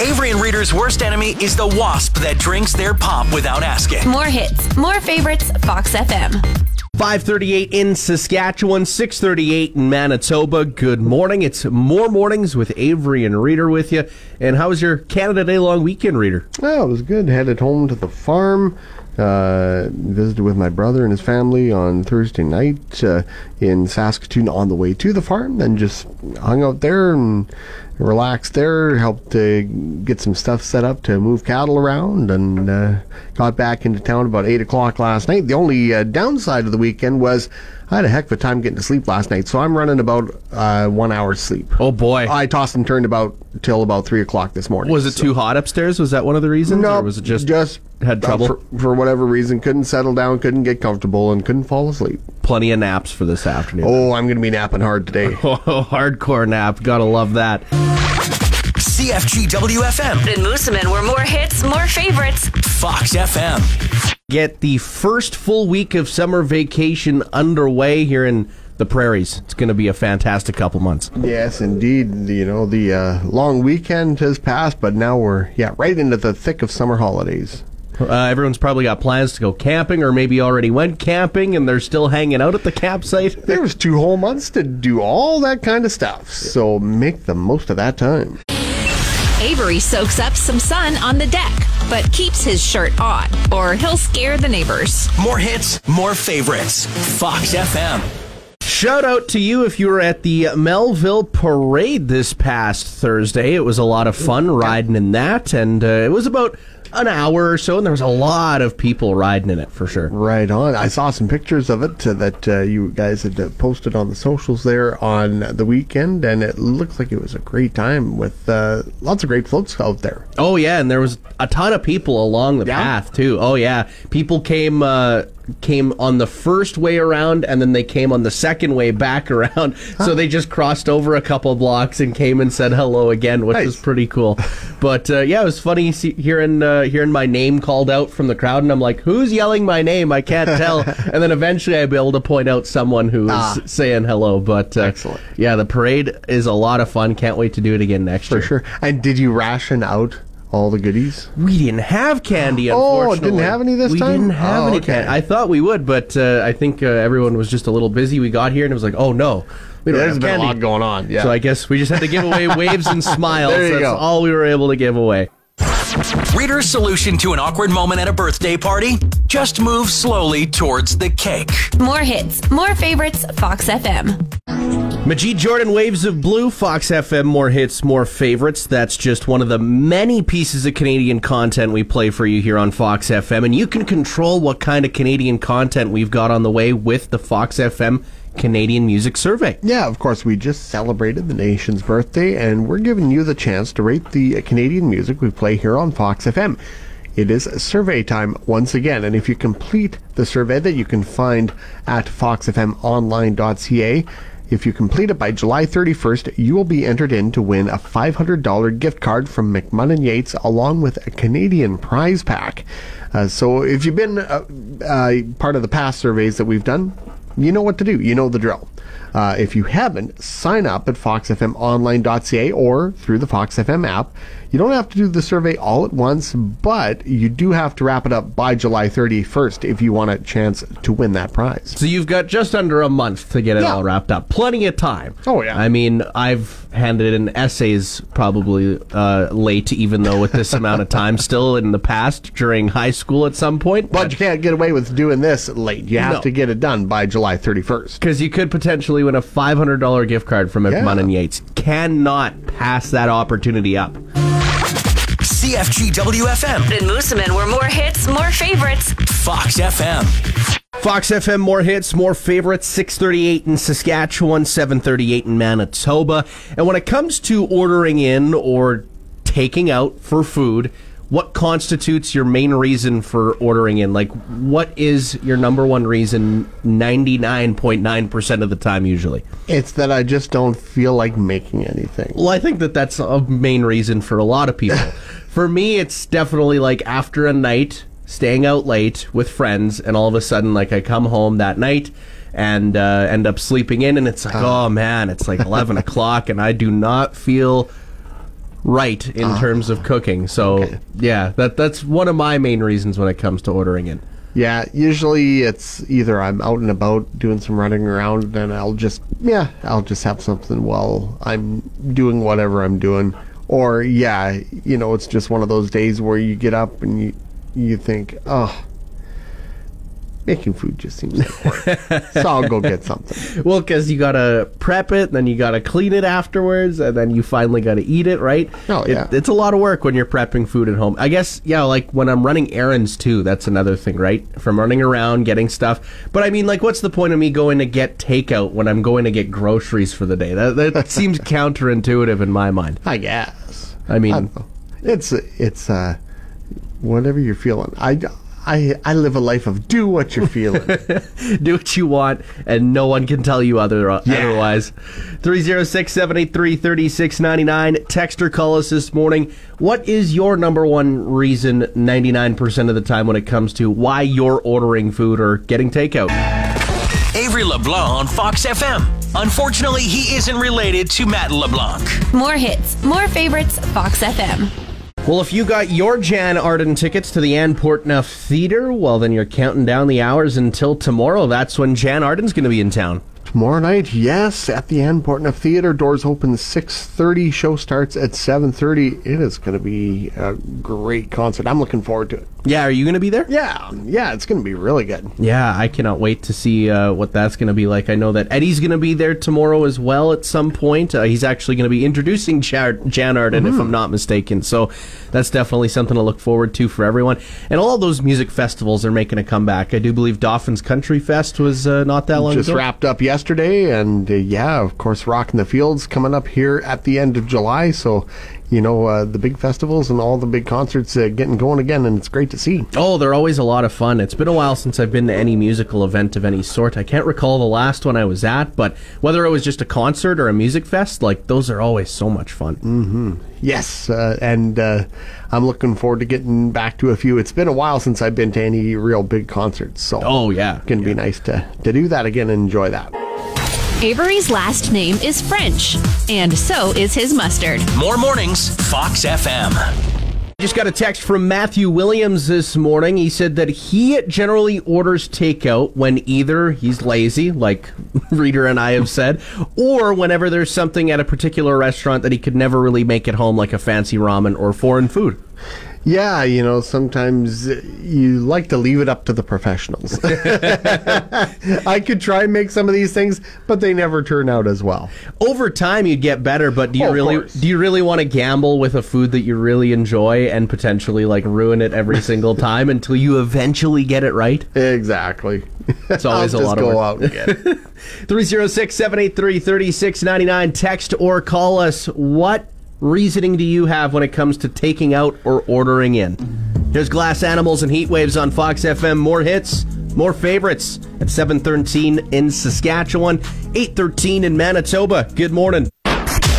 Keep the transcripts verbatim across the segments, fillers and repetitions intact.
Avery and Reader's worst enemy is the wasp that drinks their pop without asking. More hits, more favorites, Fox F M. five thirty-eight in Saskatchewan, six thirty-eight in Manitoba. Good morning. It's more mornings with Avery and Reader with you. And how was your Canada Day long weekend, Reader? Oh, it was good. Headed home to the farm. Uh, visited with my brother and his family on Thursday night uh, in Saskatoon on the way to the farm. Then just hung out there and relaxed there, helped uh, get some stuff set up to move cattle around, and uh, got back into town about eight o'clock last night. The only uh, downside of the weekend was I had a heck of a time getting to sleep last night, so I'm running about uh, one hour's sleep. Oh, boy. I tossed and turned about till about three o'clock this morning. Was it so. too hot upstairs? Was that one of the reasons? No. Nope, or was it just... just Had trouble? Uh, for, for whatever reason, couldn't settle down, couldn't get comfortable, and couldn't fall asleep. Plenty of naps for this afternoon. Oh, I'm going to be napping hard today. Oh, hardcore nap. Gotta love that. C F G W F M. In Moosomin, where more hits, more favorites. Fox F M. Get the first full week of summer vacation underway here in the prairies. It's going to be a fantastic couple months. Yes, indeed. You know, the uh, long weekend has passed, but now we're yeah right into the thick of summer holidays. Uh, everyone's probably got plans to go camping or maybe already went camping and they're still hanging out at the campsite. There was two whole months to do all that kind of stuff, so make the most of that time. Avery soaks up some sun on the deck, but keeps his shirt on, or he'll scare the neighbors. More hits, more favorites. Fox F M. Shout out to you if you were at the Melville Parade this past Thursday. It was a lot of fun riding in that, and uh, it was about an hour or so, and there was a lot of people riding in it, for sure. Right on. I saw some pictures of it uh, that uh, you guys had uh, posted on the socials there on the weekend, and it looks like it was a great time with uh, lots of great floats out there. Oh, yeah, and there was a ton of people along the yeah. path, too. Oh, yeah. People came... Uh, came on the first way around, and then they came on the second way back around. Huh. So they just crossed over a couple blocks and came and said hello again, which nice. was pretty cool. But uh, yeah, it was funny see, hearing uh, hearing my name called out from the crowd, and I'm like, who's yelling my name? I can't tell. And then eventually I'd be able to point out someone who was ah. saying hello. But uh, excellent. Yeah, the parade is a lot of fun. Can't wait to do it again next For year. For sure. And did you ration out all the goodies? We didn't have candy, unfortunately. Oh, didn't have any this we time? We didn't have oh, any okay. candy. I thought we would, but uh, I think uh, everyone was just a little busy. We got here, and it was like, oh, no. We don't yeah, have there's candy. There's been a lot going on, yeah. So I guess we just had to give away waves and smiles. There you That's go. all we were able to give away. Reader's solution to an awkward moment at a birthday party? Just move slowly towards the cake. More hits, more favorites, Fox F M. Majid Jordan, Waves of Blue, Fox F M, more hits, more favorites. That's just one of the many pieces of Canadian content we play for you here on Fox F M. And you can control what kind of Canadian content we've got on the way with the Fox F M Canadian Music Survey. Yeah, of course, we just celebrated the nation's birthday, and we're giving you the chance to rate the Canadian music we play here on Fox F M. It is survey time once again, and if you complete the survey that you can find at fox f m online dot c a, if you complete it by July thirty-first, you will be entered in to win a five hundred dollars gift card from McMunn and Yates, along with a Canadian prize pack. Uh, so if you've been uh, uh, part of the past surveys that we've done, you know what to do. You know the drill. Uh, if you haven't, sign up at fox f m online dot c a or through the Fox F M app. You don't have to do the survey all at once, but you do have to wrap it up by July thirty-first if you want a chance to win that prize. So you've got just under a month to get it yeah. all wrapped up. Plenty of time. Oh, yeah. I mean, I've handed in essays probably uh, late, even though with this amount of time still in the past during high school at some point. But, but you can't get away with doing this late. You have no. to get it done by July thirty-first. Because you could potentially win a five hundred dollars gift card from McMunn yeah. and Yates. Cannot pass that opportunity up. C F G W F M. In Moosomin, where more hits, more favorites. Fox F M. Fox F M, more hits, more favorites. six thirty-eight in Saskatchewan, seven thirty-eight in Manitoba. And when it comes to ordering in or taking out for food, what constitutes your main reason for ordering in? Like, what is your number one reason ninety-nine point nine percent of the time usually? It's that I just don't feel like making anything. Well, I think that that's a main reason for a lot of people. For me, it's definitely like after a night, staying out late with friends, and all of a sudden, like, I come home that night and uh, end up sleeping in, and it's like, uh. oh, man, it's like eleven o'clock, and I do not feel... right in uh, terms of cooking. So okay. yeah, that that's one of my main reasons when it comes to ordering in. Yeah, usually it's either I'm out and about doing some running around, and I'll just yeah, I'll just have something while I'm doing whatever I'm doing. Or yeah, you know, it's just one of those days where you get up and you you think, oh, making food just seems like work. So I'll go get something. Well, because you got to prep it, then you got to clean it afterwards, and then you finally got to eat it, right? Oh, yeah. It, it's a lot of work when you're prepping food at home. I guess, yeah, like when I'm running errands, too, that's another thing, right? From running around, getting stuff. But, I mean, like, what's the point of me going to get takeout when I'm going to get groceries for the day? That, that seems counterintuitive in my mind. I guess. I mean... I don't know. It's, it's uh, whatever you're feeling. I... I, I live a life of do what you're feeling. Do what you want, and no one can tell you other, yeah. otherwise. three oh six, seven eight three, three six nine nine. Text or call us this morning. What is your number one reason ninety-nine percent of the time when it comes to why you're ordering food or getting takeout? Avery LeBlanc on Fox F M. Unfortunately, he isn't related to Matt LeBlanc. More hits, more favorites, Fox F M. Well, if you got your Jan Arden tickets to the Ann Portnuff Theatre, well, then you're counting down the hours until tomorrow. That's when Jan Arden's going to be in town. Tomorrow night, yes, at the Ann Portnuff Theatre. Doors open six thirty. Show starts at seven thirty. It is going to be a great concert. I'm looking forward to it. Yeah, are you going to be there? Yeah, yeah, it's going to be really good. Yeah, I cannot wait to see uh, what that's going to be like. I know that Eddie's going to be there tomorrow as well at some point. Uh, he's actually going to be introducing Jan, Jan Arden, mm-hmm. if I'm not mistaken. So that's definitely something to look forward to for everyone. And all those music festivals are making a comeback. I do believe Dauphin's Country Fest was uh, not that long Just ago. Just wrapped up yesterday. Yesterday, and uh, yeah, of course, Rock in the Fields coming up here at the end of July. So, you know, uh, the big festivals and all the big concerts uh, getting going again, and it's great to see. Oh, they're always a lot of fun. It's been a while since I've been to any musical event of any sort. I can't recall the last one I was at, but whether it was just a concert or a music fest, like, those are always so much fun. Mm-hmm. Yes, uh, and uh, I'm looking forward to getting back to a few. It's been a while since I've been to any real big concerts, so oh yeah, it's going to be nice to, to do that again and enjoy that. Avery's last name is French, and so is his mustard. More mornings, Fox F M. Just got a text from Matthew Williams this morning. He said that he generally orders takeout when either he's lazy, like Reader and I have said, or whenever there's something at a particular restaurant that he could never really make at home, like a fancy ramen or foreign food. Yeah, you know, sometimes you like to leave it up to the professionals. I could try and make some of these things, but they never turn out as well. Over time, you'd get better, but do you oh, really do you really want to gamble with a food that you really enjoy and potentially, like, ruin it every single time until you eventually get it right? Exactly. It's always I'll a lot of work. Just go out and get it. three oh six, seven eight three, three six nine nine. Text or call us. What reasoning do you have when it comes to taking out or ordering in? Here's Glass Animals and Heat Waves on Fox F M. More hits, more favorites at seven thirteen in Saskatchewan, eight thirteen in Manitoba. Good morning.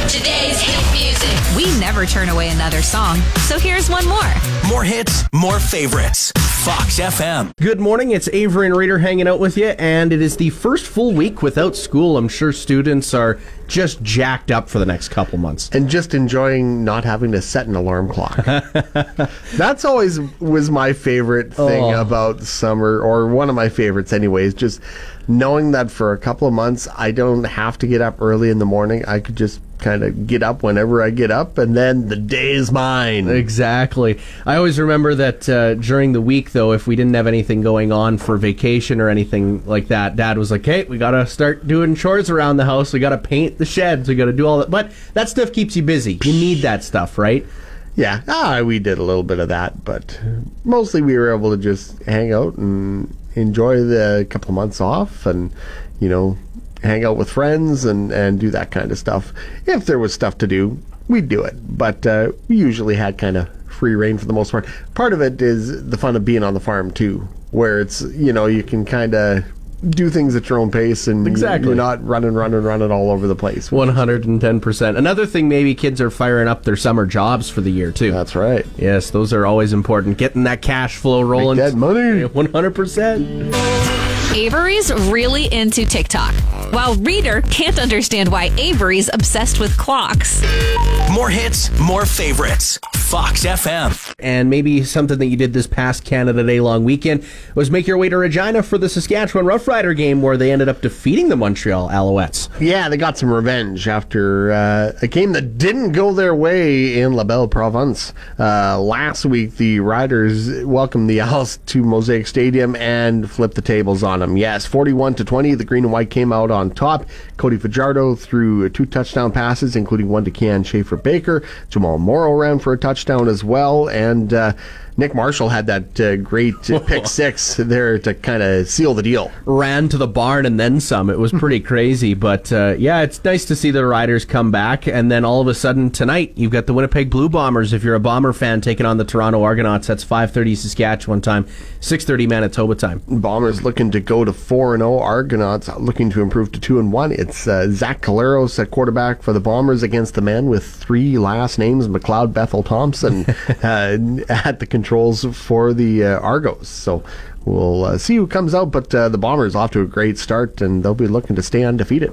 Today's hit music. We never turn away another song, so here's one more. More hits, more favorites. Fox F M. Good morning. It's Avery and Reader hanging out with you, and it is the first full week without school. I'm sure students are just jacked up for the next couple months. And just enjoying not having to set an alarm clock. That's always was my favorite thing oh. about summer, or one of my favorites anyways, just knowing that for a couple of months I don't have to get up early in the morning. I could just kind of get up whenever I get up, and then the day is mine. Exactly. I always remember that uh, during the week, though, if we didn't have anything going on for vacation or anything like that, Dad was like, hey, we got to start doing chores around the house. We got to paint the sheds. We got to do all that. But that stuff keeps you busy. You need that stuff, right? Yeah. Ah, we did a little bit of that, but mostly we were able to just hang out and enjoy the couple of months off and, you know, hang out with friends and, and do that kind of stuff. If there was stuff to do, we'd do it. But uh, we usually had kind of free reign for the most part. Part of it is the fun of being on the farm, too, where it's, you know, you can kind of do things at your own pace, and exactly. you're not running, running, running all over the place. one hundred ten percent. Another thing, maybe kids are firing up their summer jobs for the year, too. That's right. Yes, those are always important. Getting that cash flow rolling. Make that money. one hundred percent. Avery's really into TikTok, while Reader can't understand why Avery's obsessed with clocks. More hits, more favorites. Fox F M. And maybe something that you did this past Canada Day long weekend was make your way to Regina for the Saskatchewan Rough Rider game, where they ended up defeating the Montreal Alouettes. Yeah, they got some revenge after uh, a game that didn't go their way in La Belle Province. Uh, last week, the Riders welcomed the Owls to Mosaic Stadium and flipped the tables on them. Yes, forty-one to twenty, the Green and White came out on top. Cody Fajardo threw two touchdown passes, including one to Kean Schaefer Baker. Jamal Morrow ran for a touchdown. Touchdown as well, and uh, Nick Marshall had that uh, great pick six there to kind of seal the deal. Ran to the barn and then some. It was pretty crazy, but uh, yeah, it's nice to see the Riders come back, and then all of a sudden tonight, you've got the Winnipeg Blue Bombers, if you're a Bomber fan, taking on the Toronto Argonauts. That's five thirty Saskatchewan time, six thirty Manitoba time. Bombers looking to go to four and oh, Argonauts looking to improve to two and one. It's uh, Zach Caleros at quarterback for the Bombers against the man with three last names, McLeod Bethel Thompson, uh, at the control Controls for the uh, Argos. So we'll uh, see who comes out, but uh, the Bombers off to a great start, and they'll be looking to stay undefeated.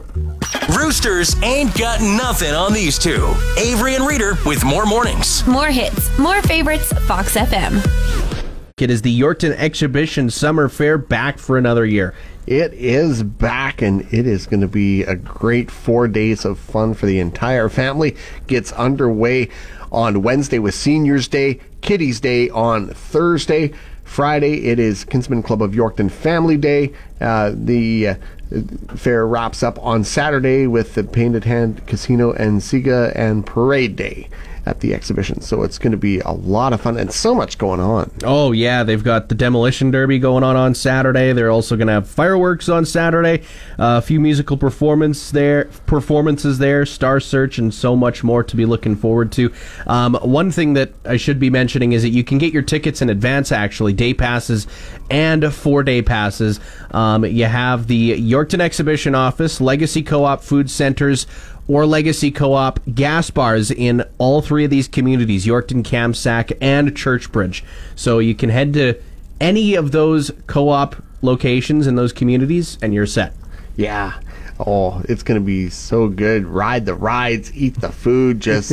Roosters ain't got nothing on these two. Avery and Reader with more mornings. More hits, more favorites, Fox F M. It is the Yorkton Exhibition Summer Fair back for another year. It is back, and it is going to be a great four days of fun for the entire family. Gets underway on Wednesday with Seniors Day, Kiddies Day on Thursday. Friday, it is Kinsmen Club of Yorkton Family Day. Uh, the uh, fair wraps up on Saturday with the Painted Hand Casino and Siga and Parade Day at the exhibition. So it's going to be a lot of fun and so much going on. Oh, yeah. They've got the Demolition Derby going on on Saturday. They're also going to have fireworks on Saturday, uh, a few musical performance there, performances there, Star Search, and so much more to be looking forward to. Um, one thing that I should be mentioning is that you can get your tickets in advance, actually, day passes and four-day passes. Um, you have the Yorkton Exhibition Office, Legacy Co-op Food Centers, or Legacy Co-op gas bars in all three of these communities, Yorkton, Kamsack, and Churchbridge. So you can head to any of those co-op locations in those communities, and you're set. Yeah. Oh, it's going to be so good. Ride the rides, eat the food, just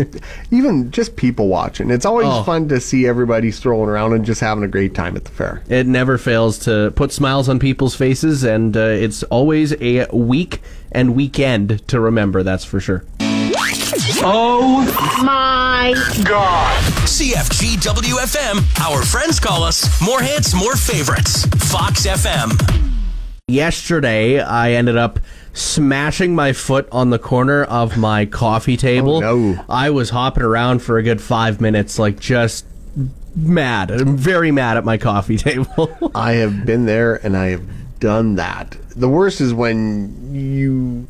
even just people watching. It's always oh. fun to see everybody strolling around and just having a great time at the fair. It never fails to put smiles on people's faces, and uh, it's always a week and weekend to remember, that's for sure. Oh my God. C F G W F M. Our friends call us. More hits, more favorites. Fox F M. Yesterday, I ended up smashing my foot on the corner of my coffee table. Oh, no. I was hopping around for a good five minutes, like just mad. I'm very mad at my coffee table. I have been there, and I have done that. The worst is when you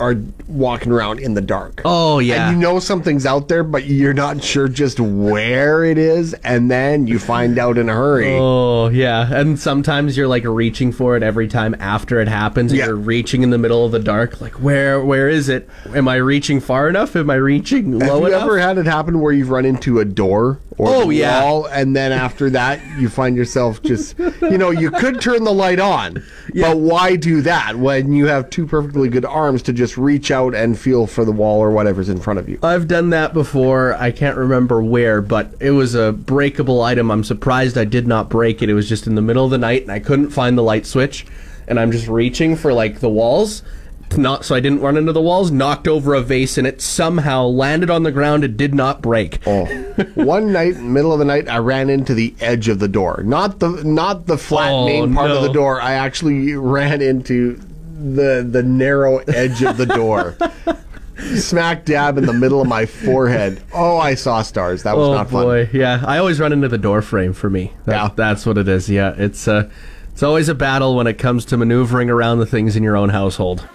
are walking around in the dark. Oh, yeah. And you know something's out there, but you're not sure just where it is, and then you find out in a hurry. Oh, yeah. And sometimes you're, like, reaching for it every time after it happens. Yeah. You're reaching in the middle of the dark, like, where, where is it? Am I reaching far enough? Am I reaching low enough? Have you ever had it happen where you've run into a door or oh, a yeah. wall, and then after that, you find yourself just, you know, you could turn the light on, yeah. but why do that when you have two perfectly good arms to just reach out and feel for the wall or whatever's in front of you? I've done that before. I can't remember where, but it was a breakable item. I'm surprised I did not break it. It was just in the middle of the night, and I couldn't find the light switch, and I'm just reaching for, like, the walls. Not so I didn't run into the walls, knocked over a vase, and it somehow landed on the ground. It did not break. Oh. One night, middle of the night, I ran into the edge of the door. Not the not the flat oh, main part no. of the door. I actually ran into the the narrow edge of the door. Smack dab in the middle of my forehead. Oh, I saw stars. That was oh, not fun. Oh, boy. Yeah, I always run into the door frame for me. That, yeah. That's what it is. Yeah, it's uh, it's always a battle when it comes to maneuvering around the things in your own household.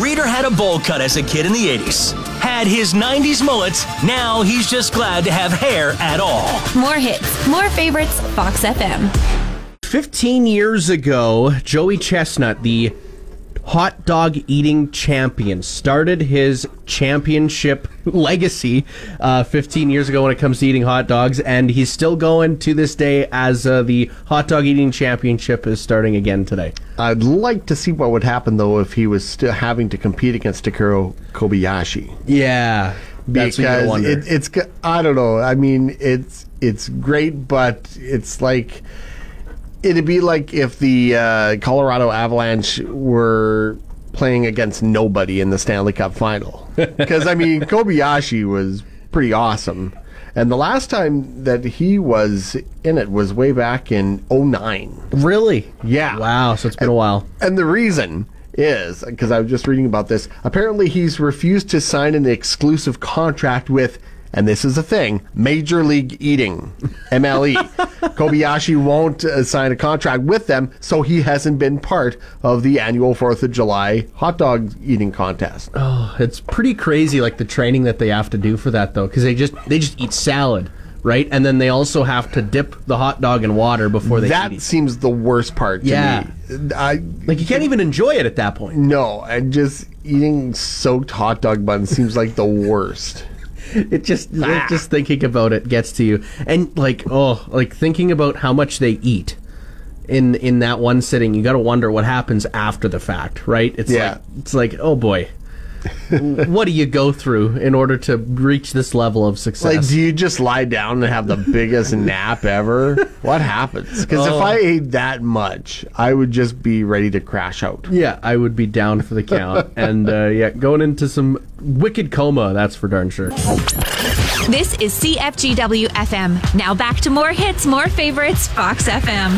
Reader had a bowl cut as a kid in the eighties. Had had his nineties mullets. Now he's just glad to have hair at all. More hits, more favorites, Fox F M. fifteen years ago, Joey Chestnut, the hot dog eating champion, started his championship legacy uh, fifteen years ago when it comes to eating hot dogs, and he's still going to this day as uh, the hot dog eating championship is starting again today. I'd like to see what would happen, though, if he was still having to compete against Takuro Kobayashi. Yeah, that's what you wonder. It, it's, I don't know. I mean, it's it's great, but it's like... It'd be like if the uh, Colorado Avalanche were playing against nobody in the Stanley Cup final. Because, I mean, Kobayashi was pretty awesome. And the last time that he was in it was way back in oh nine. Really? Yeah. Wow, so it's been and, a while. And the reason is, because I was just reading about this, apparently he's refused to sign an exclusive contract with... And this is a thing, Major League Eating, M L E. Kobayashi won't uh, sign a contract with them, so he hasn't been part of the annual fourth of July hot dog eating contest. Oh, it's pretty crazy, like the training that they have to do for that, though, because they just, they just eat salad, right? And then they also have to dip the hot dog in water before they that eat it. That seems the worst part to yeah. me. I, like, you can't it, even enjoy it at that point. No, and just eating soaked hot dog buns seems like the worst. It just ah. just thinking about it gets to you, and like oh, like thinking about how much they eat in in that one sitting. You got to wonder what happens after the fact, right? It's yeah. like it's like oh boy, what do you go through in order to reach this level of success? Like, do you just lie down and have the biggest nap ever? What happens? Because oh. if I ate that much, I would just be ready to crash out. Yeah, I would be down for the count, and uh, yeah, going into some. Wicked coma, that's for darn sure. This is C F G W F M. Now back to more hits, more favorites, Fox F M.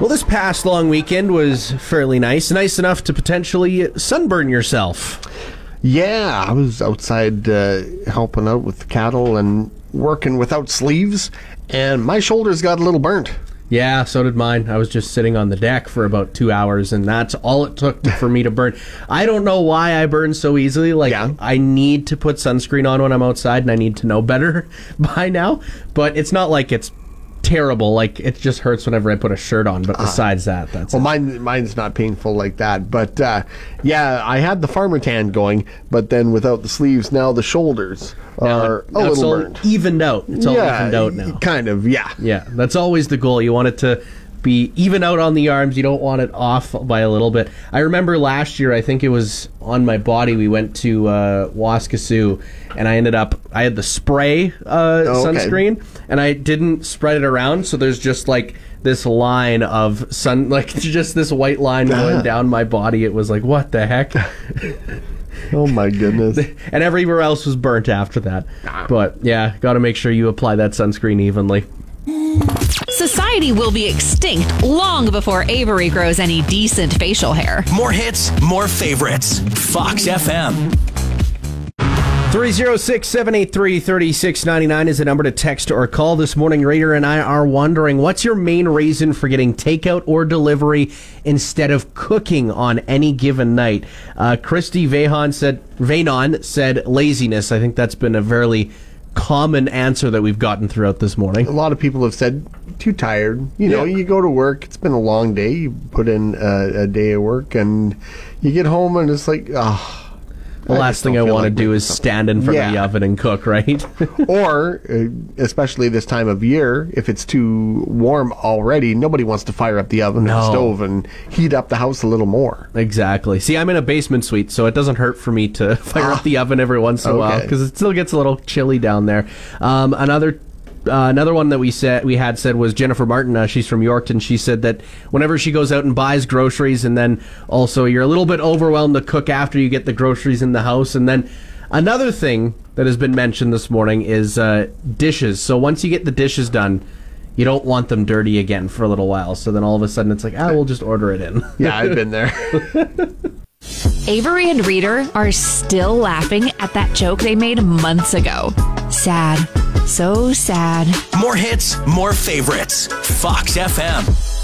Well, this past long weekend was fairly nice. Nice enough to potentially sunburn yourself. Yeah, I was outside uh, helping out with the cattle and working without sleeves, and my shoulders got a little burnt. Yeah, so did mine. I was just sitting on the deck for about two hours, and that's all it took for me to burn. I don't know why I burn so easily. Like, yeah. I need to put sunscreen on when I'm outside, and I need to know better by now. But it's not like it's terrible. Like, it just hurts whenever I put a shirt on. But besides uh, that, that's well, it. Mine, mine's not painful like that. But, uh, yeah, I had the farmer tan going, but then without the sleeves, now the shoulders... Now, now a it's all burnt. Evened out. It's all yeah, evened out now. Kind of, yeah. Yeah, that's always the goal. You want it to be even out on the arms. You don't want it off by a little bit. I remember last year, I think it was on my body, we went to uh, Waskasu, and I ended up, I had the spray uh, oh, okay. sunscreen, and I didn't spread it around, so there's just like this line of sun, like just this white line going down my body. It was like, what the heck? Oh my goodness. And everywhere else was burnt after that. But yeah, gotta make sure you apply that sunscreen evenly. Society will be extinct long before Avery grows any decent facial hair. More hits, more favorites. Fox F M. three oh six, seven eight three, three six nine nine is the number to text or call. This morning, Raider and I are wondering, what's your main reason for getting takeout or delivery instead of cooking on any given night? Uh, Christy Vahan said, Vainon said laziness. I think that's been a fairly common answer that we've gotten throughout this morning. A lot of people have said, too tired. You know, yeah. you go to work, it's been a long day, you put in a, a day of work, and you get home and it's like, ah. Oh. The last I thing I want like to do is something. Stand in front yeah. of the oven and cook, right? Or, especially this time of year, if it's too warm already, nobody wants to fire up the oven no. or the stove and heat up the house a little more. Exactly. See, I'm in a basement suite, so it doesn't hurt for me to fire ah. up the oven every once in okay. a while, because it still gets a little chilly down there. Um, another Uh, another one that we said we had said was Jennifer Martin. Uh, she's from Yorkton. She said that whenever she goes out and buys groceries, and then also you're a little bit overwhelmed to cook after you get the groceries in the house. And then another thing that has been mentioned this morning is uh, dishes. So once you get the dishes done, you don't want them dirty again for a little while. So then all of a sudden it's like, ah, we'll just order it in. Yeah, I've been there. Avery and Reader are still laughing at that joke they made months ago. Sad. So sad. More hits, more favorites. Fox F M.